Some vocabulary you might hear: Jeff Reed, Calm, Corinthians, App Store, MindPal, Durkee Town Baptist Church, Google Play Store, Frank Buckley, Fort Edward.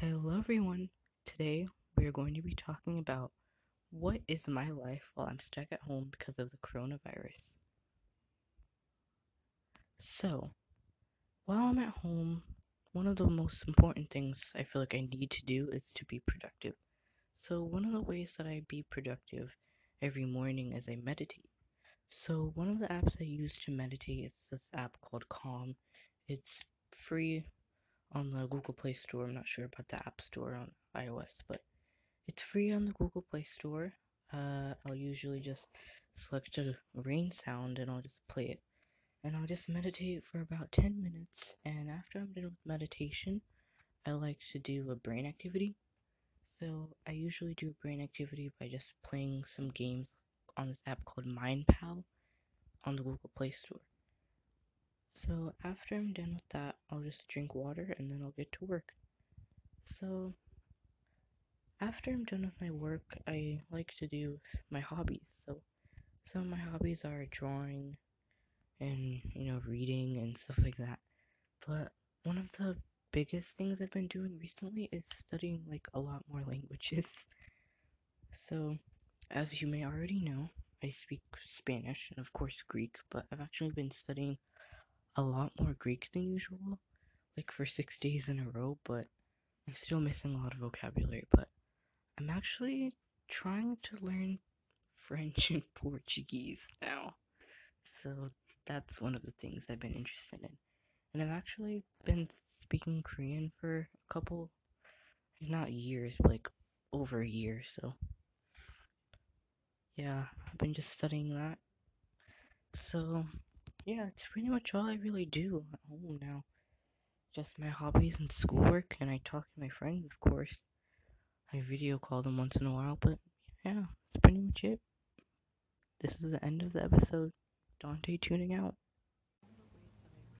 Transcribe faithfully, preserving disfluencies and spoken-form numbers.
Hello everyone, today we are going to be talking about what is my life while I'm stuck at home because of the coronavirus. So, while I'm at home, one of the most important things I feel like I need to do is to be productive. So one of the ways that I be productive every morning is I meditate. So one of the apps I use to meditate is this app called Calm. It's free on the Google Play Store. I'm not sure about the App Store on iOS, but it's free on the Google Play Store. Uh, I'll usually just select a rain sound and I'll just play it. And I'll just meditate for about ten minutes, and after I'm done with meditation, I like to do a brain activity. So I usually do a brain activity by just playing some games on this app called MindPal on the Google Play Store. So after I'm done with that, I'll just drink water and then I'll get to work. So after I'm done with my work, I like to do my hobbies. So some of my hobbies are drawing and, you know, reading and stuff like that. But one of the biggest things I've been doing recently is studying like a lot more languages. So as you may already know, I speak Spanish and of course Greek, but I've actually been studying a lot more Greek than usual, like for six days in a row, but I'm still missing a lot of vocabulary. But I'm actually trying to learn French and Portuguese now, so that's one of the things I've been interested in. And I've actually been speaking Korean for a couple, not years, but like over a year, so yeah, I've been just studying that. So yeah, it's pretty much all I really do at home now. Just my hobbies and schoolwork, and I talk to my friends, of course. I video call them once in a while, but yeah, that's pretty much it. This is the end of the episode. Dante tuning out.